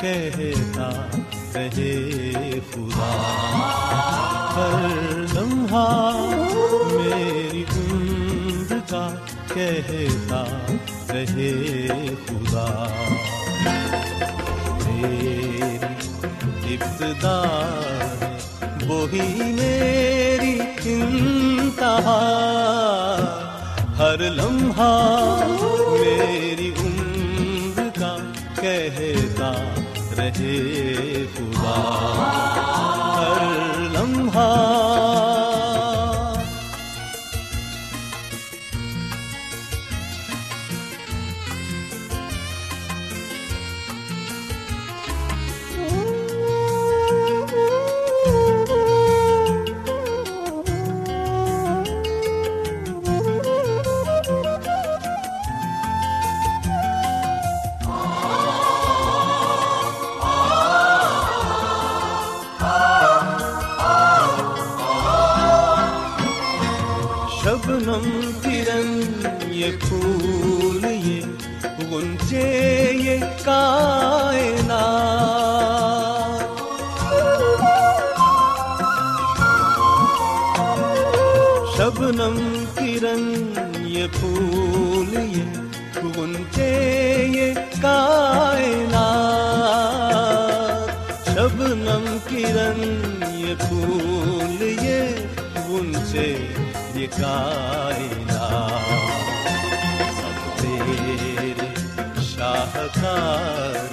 کہتا رہے خدا ہر لمحہ میری عمر کا، کہتا رہے خدا میری ابتدا وہی میری انتہا، ہر لمحہ میری عمر کا کہتا رہے خدا ہر لمحہ۔ پھول یہ گنجے یہ کائنات، شبنم کرن یہ پھول یہ گنجے یہ کائنات، شبنم کرن یہ پھول یہ گنجے یہ کائنات، شاہکار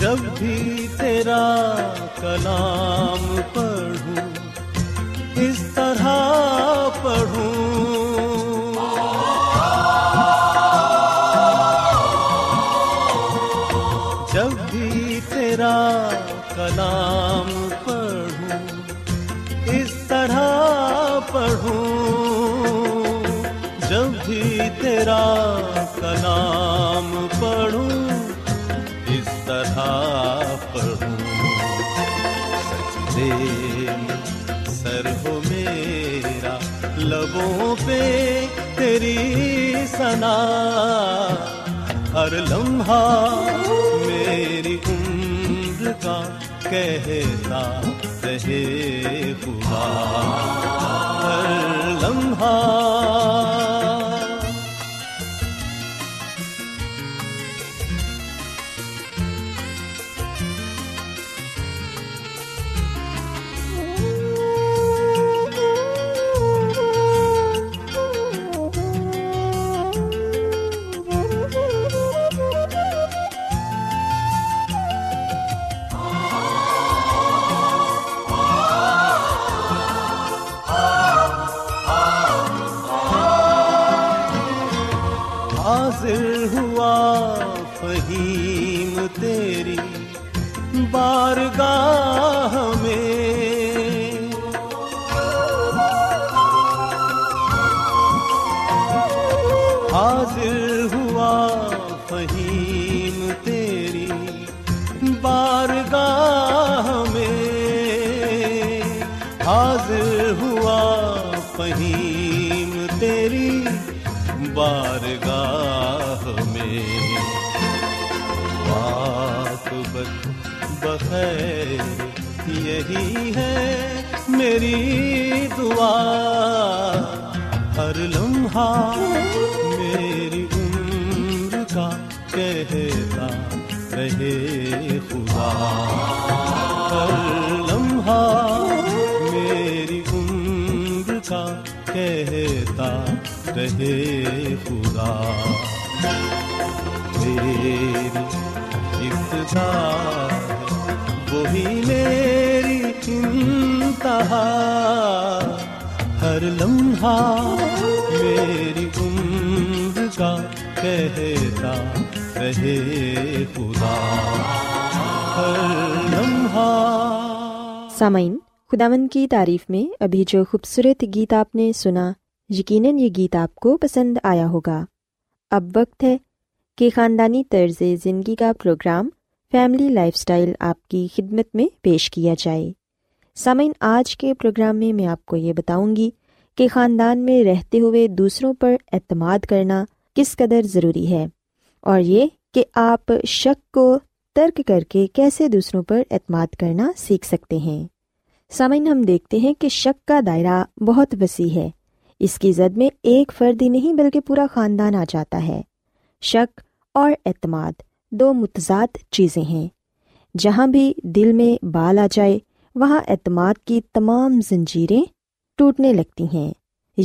جب بھی تیرا کلام پڑھوں اس طرح پڑھوں، جب بھی تیرا کلام پڑھوں اس طرح پڑھوں، جب بھی تیرا کلام پڑھوں اس طرح سے سر ہو میرا لبوں پہ تیری ثنا، ہر لمحہ میری عمر کا کہتا رہے خدا، ہر لمحہ بارگاہ میں حاضر ہوا فہیم تیری بارگاہ میں، حاضر ہوا فہیم تیری بارگاہ میں، واقبت بخیر یہی ہے میری دعا، ہر لمحہ میری عمر کا کہتا رہے خدا، ہر لمحہ میری عمر کا کہتا رہے خدا، میری ابتدا وہی میری انتہا، ہر لمحہ میری عمر کا کہتا رہے خدا، ہر لمحہ۔ سامعین، خداوند کی تعریف میں ابھی جو خوبصورت گیت آپ نے سنا، یقیناً یہ گیت آپ کو پسند آیا ہوگا۔ اب وقت ہے کہ خاندانی طرز زندگی کا پروگرام فیملی لائف سٹائل آپ کی خدمت میں پیش کیا جائے۔ سامعین، آج کے پروگرام میں میں آپ کو یہ بتاؤں گی کہ خاندان میں رہتے ہوئے دوسروں پر اعتماد کرنا کس قدر ضروری ہے، اور یہ کہ آپ شک کو ترک کر کے کیسے دوسروں پر اعتماد کرنا سیکھ سکتے ہیں۔ سامعین، ہم دیکھتے ہیں کہ شک کا دائرہ بہت وسیع ہے، اس کی زد میں ایک فرد ہی نہیں بلکہ پورا خاندان آ جاتا ہے۔ شک اور اعتماد دو متضاد چیزیں ہیں، جہاں بھی دل میں بال آ جائے وہاں اعتماد کی تمام زنجیریں ٹوٹنے لگتی ہیں۔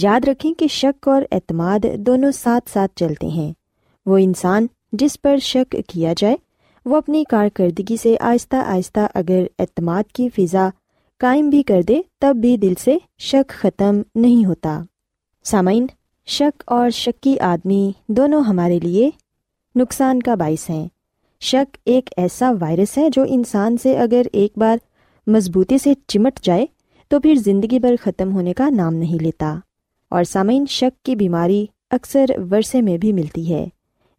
یاد رکھیں کہ شک اور اعتماد دونوں ساتھ ساتھ چلتے ہیں۔ وہ انسان جس پر شک کیا جائے وہ اپنی کارکردگی سے آہستہ آہستہ اگر اعتماد کی فضا قائم بھی کر دے تب بھی دل سے شک ختم نہیں ہوتا۔ سامعین، شک اور شکی آدمی دونوں ہمارے لیے نقصان کا باعث ہیں۔ شک ایک ایسا وائرس ہے جو انسان سے اگر ایک بار مضبوطی سے چمٹ جائے تو پھر زندگی بھر ختم ہونے کا نام نہیں لیتا۔ اور سامعین، شک کی بیماری اکثر ورثے میں بھی ملتی ہے۔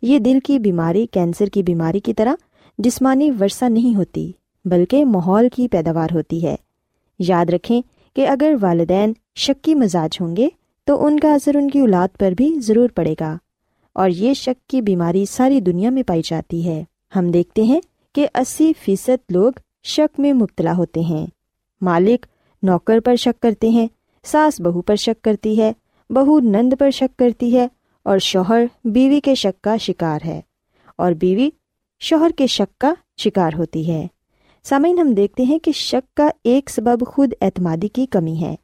یہ دل کی بیماری کینسر کی بیماری کی طرح جسمانی ورثہ نہیں ہوتی بلکہ ماحول کی پیداوار ہوتی ہے۔ یاد رکھیں کہ اگر والدین شکی مزاج ہوں گے تو ان کا اثر ان کی اولاد پر بھی ضرور پڑے گا، اور یہ شک کی بیماری ساری دنیا میں پائی جاتی ہے۔ ہم دیکھتے ہیں کہ 80% لوگ شک میں مبتلا ہوتے ہیں۔ مالک نوکر پر شک کرتے ہیں، ساس بہو پر شک کرتی ہے، بہو نند پر شک کرتی ہے، اور شوہر بیوی کے شک کا شکار ہے، اور بیوی شوہر کے شک کا شکار ہوتی ہے۔ سامعین، ہم دیکھتے ہیں کہ شک کا ایک سبب خود اعتمادی کی کمی ہے۔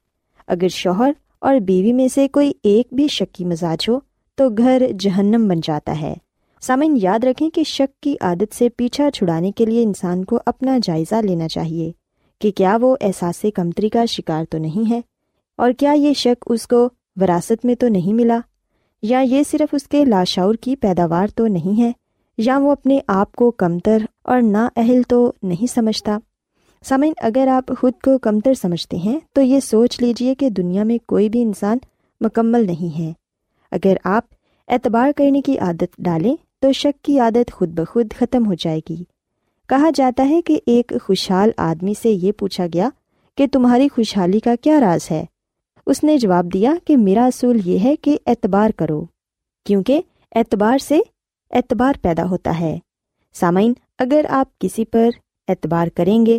اگر شوہر اور بیوی میں سے کوئی ایک بھی شکی مزاج ہو تو گھر جہنم بن جاتا ہے۔ سامعین، یاد رکھیں کہ شک کی عادت سے پیچھا چھڑانے کے لیے انسان کو اپنا جائزہ لینا چاہیے کہ کیا وہ احساس کمتری کا شکار تو نہیں ہے، اور کیا یہ شک اس کو وراثت میں تو نہیں ملا، یا یہ صرف اس کے لاشعور کی پیداوار تو نہیں ہے، یا وہ اپنے آپ کو کمتر اور نااہل تو نہیں سمجھتا۔ سامعین، اگر آپ خود کو کمتر سمجھتے ہیں تو یہ سوچ لیجئے کہ دنیا میں کوئی بھی انسان مکمل نہیں ہے۔ اگر آپ اعتبار کرنے کی عادت ڈالیں تو شک کی عادت خود بخود ختم ہو جائے گی۔ کہا جاتا ہے کہ ایک خوشحال آدمی سے یہ پوچھا گیا کہ تمہاری خوشحالی کا کیا راز ہے؟ اس نے جواب دیا کہ میرا اصول یہ ہے کہ اعتبار کرو، کیونکہ اعتبار سے اعتبار پیدا ہوتا ہے۔ سامعین، اگر آپ کسی پر اعتبار کریں گے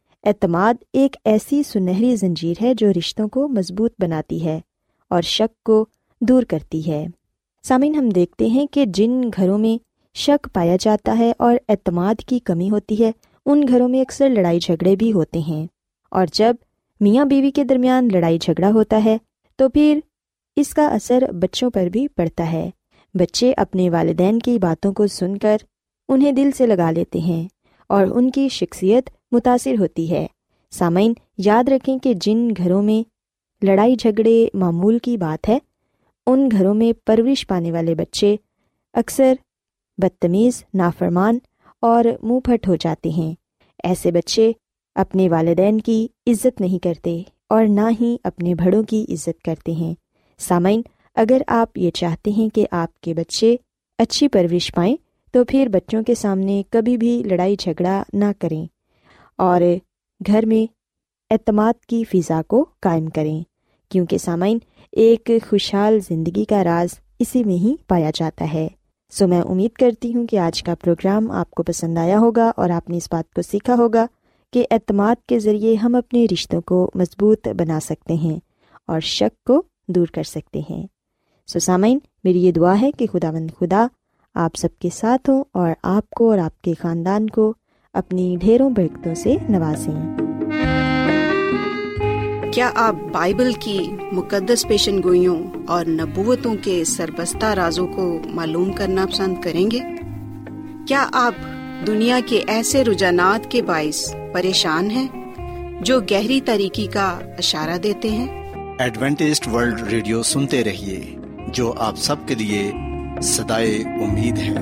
اعتماد ایک ایسی سنہری زنجیر ہے جو رشتوں کو مضبوط بناتی ہے اور شک کو دور کرتی ہے۔ سامعین، ہم دیکھتے ہیں کہ جن گھروں میں شک پایا جاتا ہے اور اعتماد کی کمی ہوتی ہے، ان گھروں میں اکثر لڑائی جھگڑے بھی ہوتے ہیں، اور جب میاں بیوی کے درمیان لڑائی جھگڑا ہوتا ہے تو پھر اس کا اثر بچوں پر بھی پڑتا ہے۔ بچے اپنے والدین کی باتوں کو سن کر انہیں دل سے لگا لیتے ہیں اور ان کی شخصیت متاثر ہوتی ہے۔ سامعین، یاد رکھیں کہ جن گھروں میں لڑائی جھگڑے معمول کی بات ہے، ان گھروں میں پرورش پانے والے بچے اکثر بدتمیز، نافرمان اور منہ پھٹ ہو جاتے ہیں۔ ایسے بچے اپنے والدین کی عزت نہیں کرتے اور نہ ہی اپنے بڑوں کی عزت کرتے ہیں۔ سامعین، اگر آپ یہ چاہتے ہیں کہ آپ کے بچے اچھی پرورش پائیں تو پھر بچوں کے سامنے کبھی بھی لڑائی جھگڑا نہ کریں اور گھر میں اعتماد کی فضا کو قائم کریں، کیونکہ سامعین، ایک خوشحال زندگی کا راز اسی میں ہی پایا جاتا ہے۔ سو میں امید کرتی ہوں کہ آج کا پروگرام آپ کو پسند آیا ہوگا اور آپ نے اس بات کو سیکھا ہوگا کہ اعتماد کے ذریعے ہم اپنے رشتوں کو مضبوط بنا سکتے ہیں اور شک کو دور کر سکتے ہیں۔ سو سامعین، میری یہ دعا ہے کہ خداوند خدا آپ سب کے ساتھ ہوں اور آپ کو اور آپ کے خاندان کو اپنی ڈھیروں برکتوں سے نوازیں۔ کیا آپ بائبل کی مقدس پیشن گوئیوں اور نبوتوں کے سربستہ رازوں کو معلوم کرنا پسند کریں گے؟ کیا آپ دنیا کے ایسے رجحانات کے باعث پریشان ہیں جو گہری تاریکی کا اشارہ دیتے ہیں؟ ایڈوینٹسٹ ورلڈ ریڈیو سنتے رہیے، جو آپ سب کے لیے صدائے امید ہے۔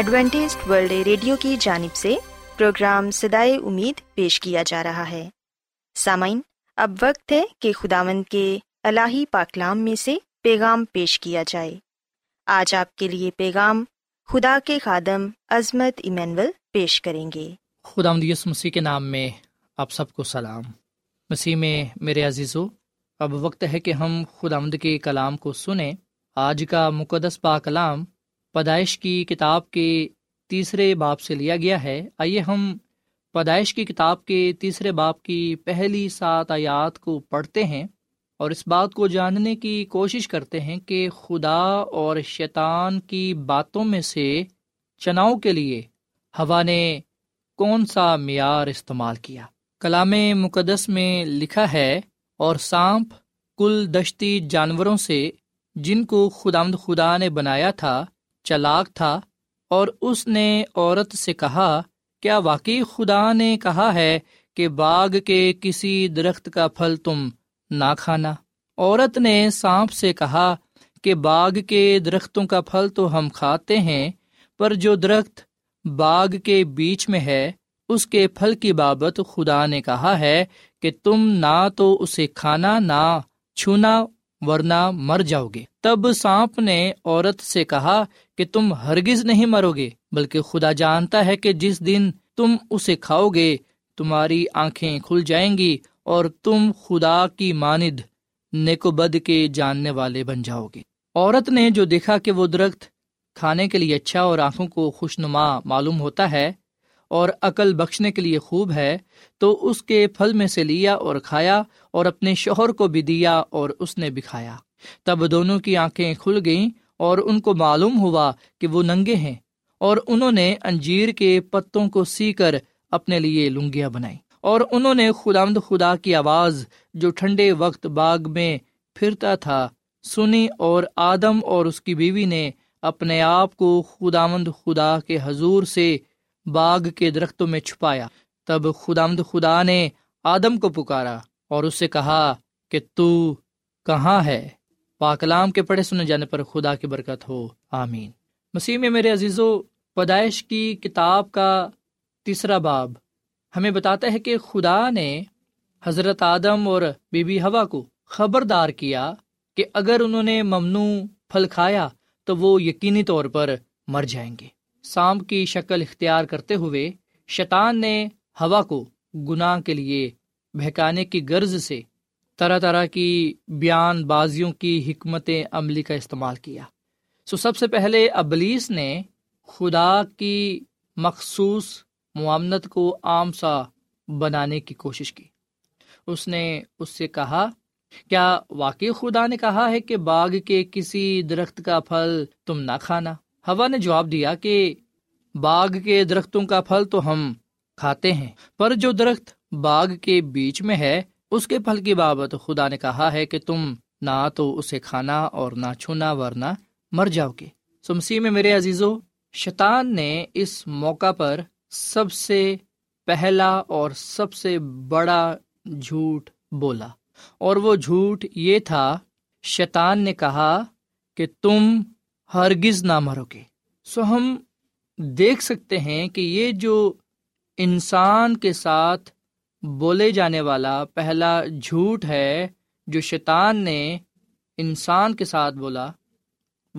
ایڈوینٹسٹ ورلڈ ریڈیو کی جانب سے پروگرام صدائے امید پیش کیا جا رہا ہے۔ سامعین، اب وقت ہے کہ خداوند کے الہی پاکلام میں سے پیغام پیش کیا جائے۔ آج آپ کے لیے پیغام خدا کے خادم عظمت ایمینول پیش کریں گے۔ خداوند یسوع مسیح کے نام میں آپ سب کو سلام۔ مسیح میں میرے عزیزو، اب وقت ہے کہ ہم خداوند کے کلام کو سنیں۔ آج کا مقدس پاک کلام پیدائش کی کتاب کے 3 باب سے لیا گیا ہے۔ آئیے ہم پیدائش کی کتاب کے 3 باب کی پہلی 7 آیات کو پڑھتے ہیں اور اس بات کو جاننے کی کوشش کرتے ہیں کہ خدا اور شیطان کی باتوں میں سے چناؤ کے لیے ہوا نے کون سا معیار استعمال کیا۔ کلام مقدس میں لکھا ہے، اور سانپ کل دشتی جانوروں سے جن کو خداوند خدا نے بنایا تھا چلاک تھا، اور اس نے عورت سے کہا، کیا واقعی خدا نے کہا ہے کہ باغ کے کسی درخت کا پھل تم نہ کھانا؟ عورت نے سانپ سے کہا کہ باغ کے درختوں کا پھل تو ہم کھاتے ہیں، پر جو درخت باغ کے بیچ میں ہے اس کے پھل کی بابت خدا نے کہا ہے کہ تم نہ تو اسے کھانا نہ چھونا ورنہ مر جاؤ گے۔ تب سانپ نے عورت سے کہا کہ تم ہرگز نہیں مرو گے، بلکہ خدا جانتا ہے کہ جس دن تم اسے کھاؤ گے تمہاری آنکھیں کھل جائیں گی اور تم خدا کی مانند نیک و بد کے جاننے والے بن جاؤ گے۔ عورت نے جو دیکھا کہ وہ درخت کھانے کے لیے اچھا اور آنکھوں کو خوشنما معلوم ہوتا ہے اور عقل بخشنے کے لیے خوب ہے، تو اس کے پھل میں سے لیا اور کھایا اور اپنے شوہر کو بھی دیا اور اس نے بھی کھایا۔ تب دونوں کی آنکھیں کھل گئیں اور ان کو معلوم ہوا کہ وہ ننگے ہیں، اور انہوں نے انجیر کے پتوں کو سی کر اپنے لیے لنگیاں بنائیں، اور انہوں نے خداوند خدا کی آواز جو ٹھنڈے وقت باغ میں پھرتا تھا سنی، اور آدم اور اس کی بیوی نے اپنے آپ کو خداوند خدا کے حضور سے باغ کے درختوں میں چھپایا۔ تب خداوند خدا نے آدم کو پکارا اور اس سے کہا کہ تو کہاں ہے؟ پاک کلام کے پڑھے سنے جانے پر خدا کی برکت ہو، آمین۔ مسیح میں میرے عزیزو، پیدائش کی کتاب کا 3 باب ہمیں بتاتا ہے کہ خدا نے حضرت آدم اور بی بی حوا کو خبردار کیا کہ اگر انہوں نے ممنوع پھل کھایا تو وہ یقینی طور پر مر جائیں گے۔ سانپ کی شکل اختیار کرتے ہوئے شیطان نے ہوا کو گناہ کے لیے بہکانے کی غرض سے طرح طرح کی بیان بازیوں کی حکمت عملی کا استعمال کیا۔ سب سے پہلے ابلیس نے خدا کی مخصوص معاملت کو عام سا بنانے کی کوشش کی۔ اس نے اس سے کہا، کیا واقعی خدا نے کہا ہے کہ باغ کے کسی درخت کا پھل تم نہ کھانا؟ ہوا نے جواب دیا کہ باغ کے درختوں کا پھل تو ہم کھاتے ہیں، پر جو درخت باغ کے بیچ میں ہے اس کے پھل کی بابت خدا نے کہا ہے کہ تم نہ تو اسے کھانا اور نہ چھونا ورنہ مر جاؤ گے۔ مسیح میں میرے عزیزو، شیطان نے اس موقع پر سب سے پہلا اور سب سے بڑا جھوٹ بولا، اور وہ جھوٹ یہ تھا، شیطان نے کہا کہ تم ہرگز نہ مرو گے۔ سو ہم دیکھ سکتے ہیں کہ یہ جو انسان کے ساتھ بولے جانے والا پہلا جھوٹ ہے جو شیطان نے انسان کے ساتھ بولا،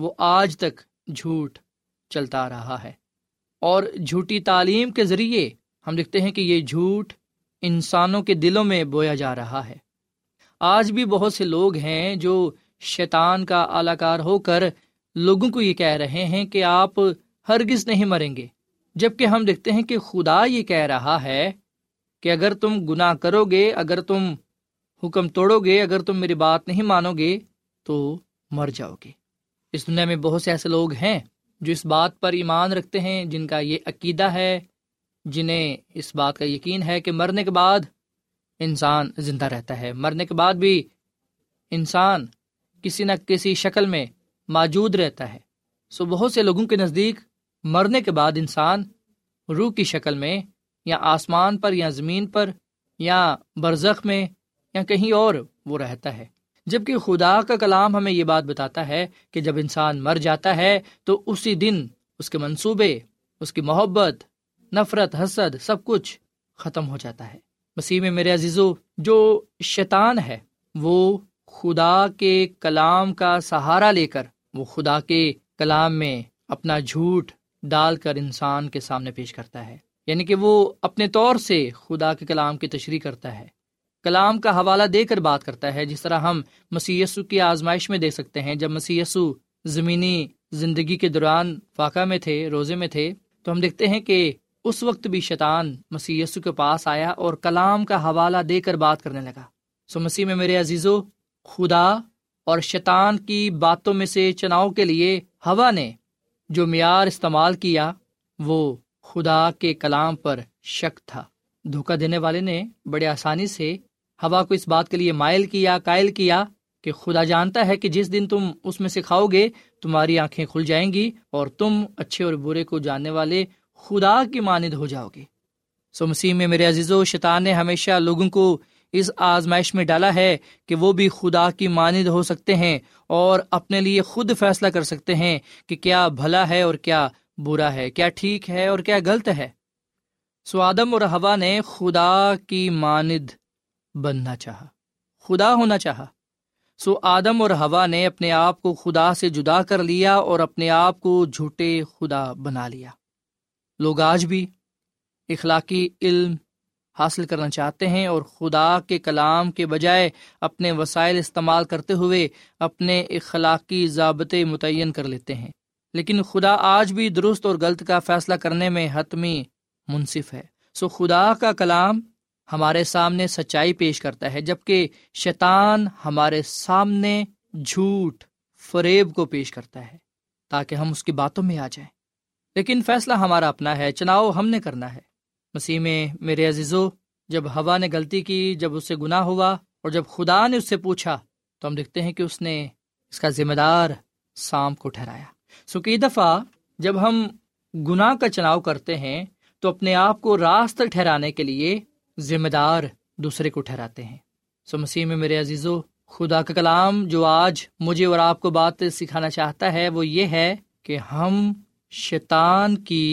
وہ آج تک جھوٹ چلتا رہا ہے، اور جھوٹی تعلیم کے ذریعے ہم دیکھتے ہیں کہ یہ جھوٹ انسانوں کے دلوں میں بویا جا رہا ہے۔ آج بھی بہت سے لوگ ہیں جو شیطان کا آلہ کار ہو کر لوگوں کو یہ کہہ رہے ہیں کہ آپ ہرگز نہیں مریں گے، جبکہ ہم دیکھتے ہیں کہ خدا یہ کہہ رہا ہے کہ اگر تم گناہ کرو گے، اگر تم حکم توڑو گے، اگر تم میری بات نہیں مانو گے تو مر جاؤ گے۔ اس دنیا میں بہت سے ایسے لوگ ہیں جو اس بات پر ایمان رکھتے ہیں، جن کا یہ عقیدہ ہے، جنہیں اس بات کا یقین ہے کہ مرنے کے بعد انسان زندہ رہتا ہے، مرنے کے بعد بھی انسان کسی نہ کسی شکل میں موجود رہتا ہے۔ سو بہت سے لوگوں کے نزدیک مرنے کے بعد انسان روح کی شکل میں یا آسمان پر یا زمین پر یا برزخ میں یا کہیں اور وہ رہتا ہے، جبکہ خدا کا کلام ہمیں یہ بات بتاتا ہے کہ جب انسان مر جاتا ہے تو اسی دن اس کے منصوبے، اس کی محبت، نفرت، حسد، سب کچھ ختم ہو جاتا ہے۔ مسیح میں میرے عزیزو، جو شیطان ہے وہ خدا کے کلام کا سہارا لے کر، وہ خدا کے کلام میں اپنا جھوٹ ڈال کر انسان کے سامنے پیش کرتا ہے، یعنی کہ وہ اپنے طور سے خدا کے کلام کی تشریح کرتا ہے، کلام کا حوالہ دے کر بات کرتا ہے، جس طرح ہم مسیح یسو کی آزمائش میں دیکھ سکتے ہیں۔ جب مسیح یسو زمینی زندگی کے دوران فاقہ میں تھے، روزے میں تھے، تو ہم دیکھتے ہیں کہ اس وقت بھی شیطان مسیح یسو کے پاس آیا اور کلام کا حوالہ دے کر بات کرنے لگا۔ سو مسیح میں میرے عزیزو، خدا اور شیطان کی باتوں میں سے چناؤ کے لیے ہوا نے جو معیار استعمال کیا وہ خدا کے کلام پر شک تھا۔ دھوکہ دینے والے نے بڑے آسانی سے ہوا کو اس بات کے لیے مائل کیا، قائل کیا کہ خدا جانتا ہے کہ جس دن تم اس میں سے کھاؤ گے تمہاری آنکھیں کھل جائیں گی اور تم اچھے اور برے کو جاننے والے خدا کی مانند ہو جاؤ گے۔ سو مسیح میں میرے عزیزو، شیطان نے ہمیشہ لوگوں کو اس آزمائش میں ڈالا ہے کہ وہ بھی خدا کی مانند ہو سکتے ہیں اور اپنے لیے خود فیصلہ کر سکتے ہیں کہ کیا بھلا ہے اور کیا برا ہے، کیا ٹھیک ہے اور کیا غلط ہے۔ سو آدم اور حوا نے خدا کی مانند بننا چاہا، خدا ہونا چاہا۔ سو آدم اور حوا نے اپنے آپ کو خدا سے جدا کر لیا اور اپنے آپ کو جھوٹے خدا بنا لیا۔ لوگ آج بھی اخلاقی علم حاصل کرنا چاہتے ہیں اور خدا کے کلام کے بجائے اپنے وسائل استعمال کرتے ہوئے اپنے اخلاقی ضابطے متعین کر لیتے ہیں، لیکن خدا آج بھی درست اور غلط کا فیصلہ کرنے میں حتمی منصف ہے۔ سو خدا کا کلام ہمارے سامنے سچائی پیش کرتا ہے، جبکہ شیطان ہمارے سامنے جھوٹ، فریب کو پیش کرتا ہے تاکہ ہم اس کی باتوں میں آ جائیں۔ لیکن فیصلہ ہمارا اپنا ہے، چناؤ ہم نے کرنا ہے۔ مسیح میں میرے عزیزو، جب حوا نے غلطی کی، جب اس سے گناہ ہوا اور جب خدا نے اس سے پوچھا، تو ہم دیکھتے ہیں کہ اس نے اس کا ذمہ دار سانپ کو ٹھہرایا۔ سو کئی دفعہ جب ہم گناہ کا چناؤ کرتے ہیں تو اپنے آپ کو راست ٹھہرانے کے لیے ذمہ دار دوسرے کو ٹھہراتے ہیں۔ سو مسیح میں میرے عزیزو، خدا کا کلام جو آج مجھے اور آپ کو بات سکھانا چاہتا ہے وہ یہ ہے کہ ہم شیطان کی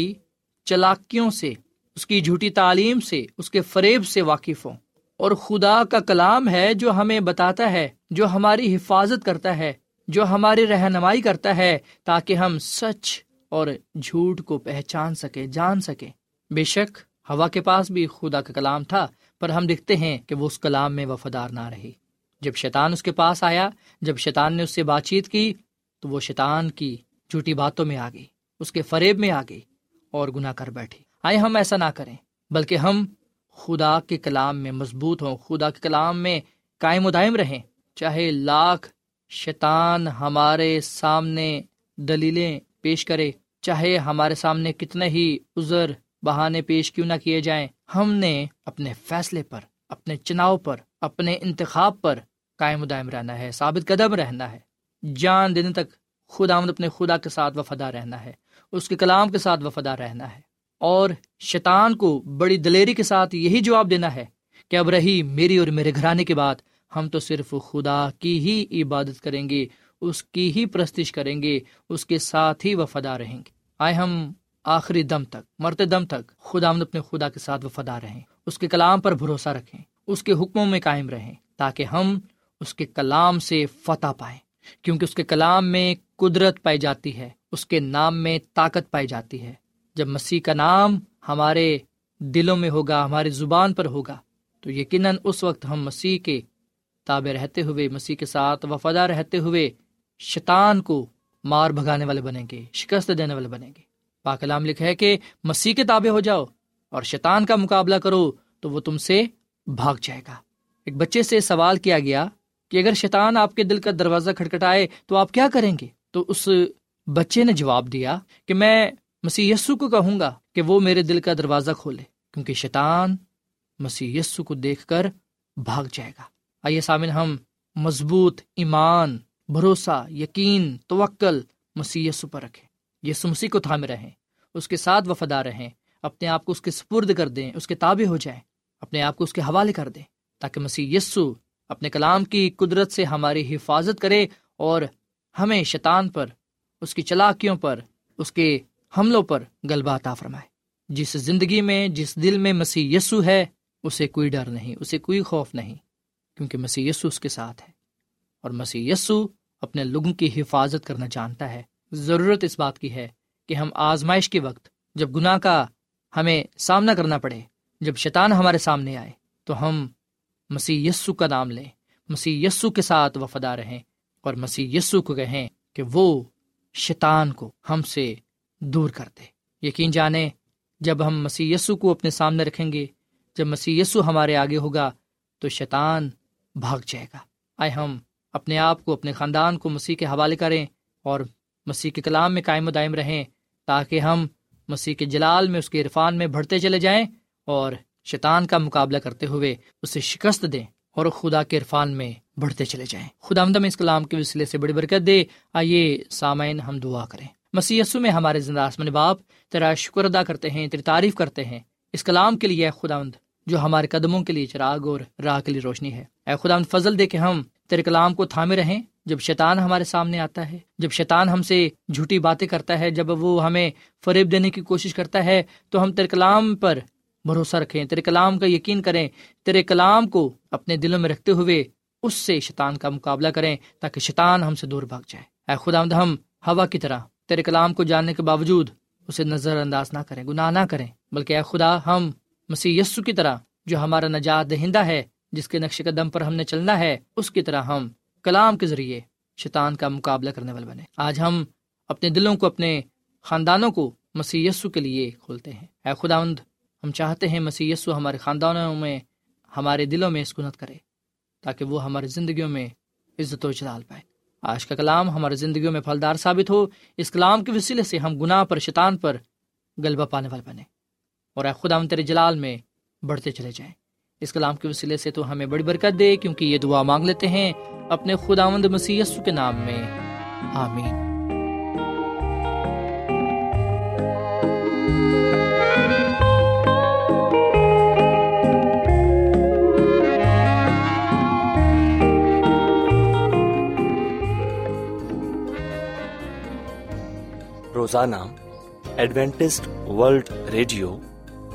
چلاکیوں سے، اس کی جھوٹی تعلیم سے، اس کے فریب سے واقف ہوں، اور خدا کا کلام ہے جو ہمیں بتاتا ہے، جو ہماری حفاظت کرتا ہے، جو ہماری رہنمائی کرتا ہے تاکہ ہم سچ اور جھوٹ کو پہچان سکیں، جان سکیں۔ بے شک حوا کے پاس بھی خدا کا کلام تھا، پر ہم دیکھتے ہیں کہ وہ اس کلام میں وفادار نہ رہی۔ جب شیطان اس کے پاس آیا، جب شیطان نے اس سے بات چیت کی، تو وہ شیطان کی جھوٹی باتوں میں آ گئی، اس کے فریب میں آ گئی اور گناہ کر بیٹھی۔ آئے ہم ایسا نہ کریں، بلکہ ہم خدا کے کلام میں مضبوط ہوں، خدا کے کلام میں قائم و دائم رہیں، چاہے لاکھ شیطان ہمارے سامنے دلیلیں پیش کرے، چاہے ہمارے سامنے کتنے ہی عذر بہانے پیش کیوں نہ کیے جائیں، ہم نے اپنے فیصلے پر، اپنے چناؤ پر، اپنے انتخاب پر قائم و دائم رہنا ہے، ثابت قدم رہنا ہے۔ جان دینے تک خداوند اپنے خدا کے ساتھ وفادار رہنا ہے، اس کے کلام کے ساتھ وفادار رہنا ہے، اور شیطان کو بڑی دلیری کے ساتھ یہی جواب دینا ہے کہ اب رہی میری اور میرے گھرانے کی بات، ہم تو صرف خدا کی ہی عبادت کریں گے، اس کی ہی پرستش کریں گے، اس کے ساتھ ہی وفادار رہیں گے۔ آئے ہم آخری دم تک، مرتے دم تک خداوند اپنے خدا کے ساتھ وفادار رہیں، اس کے کلام پر بھروسہ رکھیں، اس کے حکموں میں قائم رہیں، تاکہ ہم اس کے کلام سے فتح پائیں، کیونکہ اس کے کلام میں قدرت پائی جاتی ہے، اس کے نام میں طاقت پائی جاتی ہے۔ جب مسیح کا نام ہمارے دلوں میں ہوگا، ہماری زبان پر ہوگا، تو یقیناً اس وقت ہم مسیح کے تابع رہتے ہوئے، مسیح کے ساتھ وفادار رہتے ہوئے شیطان کو مار بھگانے والے بنیں گے، شکست دینے والے بنیں گے۔ پاک کلام لکھا ہے کہ مسیح کے تابع ہو جاؤ اور شیطان کا مقابلہ کرو تو وہ تم سے بھاگ جائے گا۔ ایک بچے سے سوال کیا گیا کہ اگر شیطان آپ کے دل کا دروازہ کھٹکھٹائے تو آپ کیا کریں گے؟ تو اس بچے نے جواب دیا کہ میں مسیح یسو کو کہوں گا کہ وہ میرے دل کا دروازہ کھولے، کیونکہ شیطان مسیح یسو کو دیکھ کر بھاگ جائے گا۔ آئیے سامن، ہم مضبوط ایمان، بھروسہ، یقین، توکل مسیح یسو پر رکھیں، یسو مسیح کو تھامے رہیں، اس کے ساتھ وفادار رہیں، اپنے آپ کو اس کے سپرد کر دیں، اس کے تابع ہو جائیں، اپنے آپ کو اس کے حوالے کر دیں، تاکہ مسیح یسو اپنے کلام کی قدرت سے ہماری حفاظت کرے اور ہمیں شیطان پر، اس کی چلاکیوں پر، اس کے حملوں پر غلبہ عطا فرمائے۔ جس زندگی میں، جس دل میں مسیح یسو ہے، اسے کوئی ڈر نہیں، اسے کوئی خوف نہیں، کیونکہ مسیح یسو اس کے ساتھ ہے، اور مسیح یسو اپنے لوگوں کی حفاظت کرنا جانتا ہے۔ ضرورت اس بات کی ہے کہ ہم آزمائش کے وقت، جب گناہ کا ہمیں سامنا کرنا پڑے، جب شیطان ہمارے سامنے آئے، تو ہم مسیح یسو کا نام لیں، مسیح یسو کے ساتھ وفادار رہیں، اور مسیح یسو کو کہیں کہ وہ شیطان کو ہم سے دور کر دے۔ یقین جانیں، جب ہم مسیح یسو کو اپنے سامنے رکھیں گے، جب مسیح یسو ہمارے آگے ہوگا، تو شیطان بھاگ جائے گا۔ آئے ہم اپنے آپ کو، اپنے خاندان کو مسیح کے حوالے کریں اور مسیح کے کلام میں قائم و دائم رہیں، تاکہ ہم مسیح کے جلال میں، اس کے عرفان میں بڑھتے چلے جائیں، اور شیطان کا مقابلہ کرتے ہوئے اسے شکست دیں اور خدا کے عرفان میں بڑھتے چلے جائیں۔ خداوند ہمیں اس کلام کے وسیلے سے بڑی برکت دے۔ آئیے سامعین، ہم دعا کریں۔ مسیح یسوع میں ہمارے زندہ آسمانی باپ، تیرا شکر ادا کرتے ہیں، تیری تعریف کرتے ہیں اس کلام کے لیے خداوند، جو ہمارے قدموں کے لیے چراغ اور راہ کے لیے روشنی ہے۔ اے خدا ہم فضل دے کہ ہم تیرے کلام کو تھامے رہیں جب شیطان ہمارے سامنے آتا ہے، جب شیطان ہم سے جھوٹی باتیں کرتا ہے، جب وہ ہمیں فریب دینے کی کوشش کرتا ہے، تو ہم تیرے کلام پر بھروسہ رکھیں، تیرے کلام کا یقین کریں، تیرے کلام کو اپنے دلوں میں رکھتے ہوئے اس سے شیطان کا مقابلہ کریں تاکہ شیطان ہم سے دور بھاگ جائے۔ اے خداوند ہم ہوا کی طرح تیرے کلام کو جاننے کے باوجود اسے نظر انداز نہ کریں، گناہ نہ کریں، بلکہ اے خدا ہم مسیح یسو کی طرح جو ہمارا نجات دہندہ ہے، جس کے نقش قدم پر ہم نے چلنا ہے، اس کی طرح ہم کلام کے ذریعے شیطان کا مقابلہ کرنے والے بنے۔ آج ہم اپنے دلوں کو، اپنے خاندانوں کو مسیح یسو کے لیے کھولتے ہیں۔ اے خداوند ہم چاہتے ہیں مسیح یسو ہمارے خاندانوں میں، ہمارے دلوں میں سکونت کرے تاکہ وہ ہماری زندگیوں میں عزت و جلال پائے۔ آج کا کلام ہماری زندگیوں میں پھلدار ثابت ہو، اس کلام کے وسیلے سے ہم گناہ پر، شیطان پر غلبہ پانے والے بنے، اور اے خدا ہم تیرے جلال میں بڑھتے چلے جائیں۔ اس کلام کے وسیلے سے تو ہمیں بڑی برکت دے، کیونکہ یہ دعا مانگ لیتے ہیں اپنے خداوند مسیح یسوع کے نام میں، آمین۔ روزانہ Adventist World radio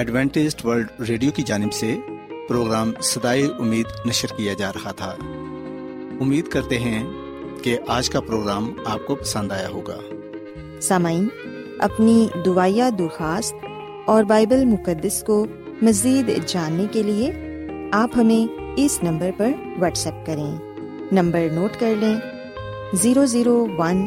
Adventist World Radio کی جانب سے پروگرام صدائے امید نشر کیا جا رہا تھا۔ امید کرتے ہیں کہ آج کا پروگرام آپ کو پسند آیا ہوگا۔ سامعین، اپنی دعائیا درخواست اور بائبل مقدس کو مزید جاننے کے لیے آپ ہمیں اس نمبر پر واٹس ایپ کریں۔ نمبر نوٹ کر لیں: 0017472812849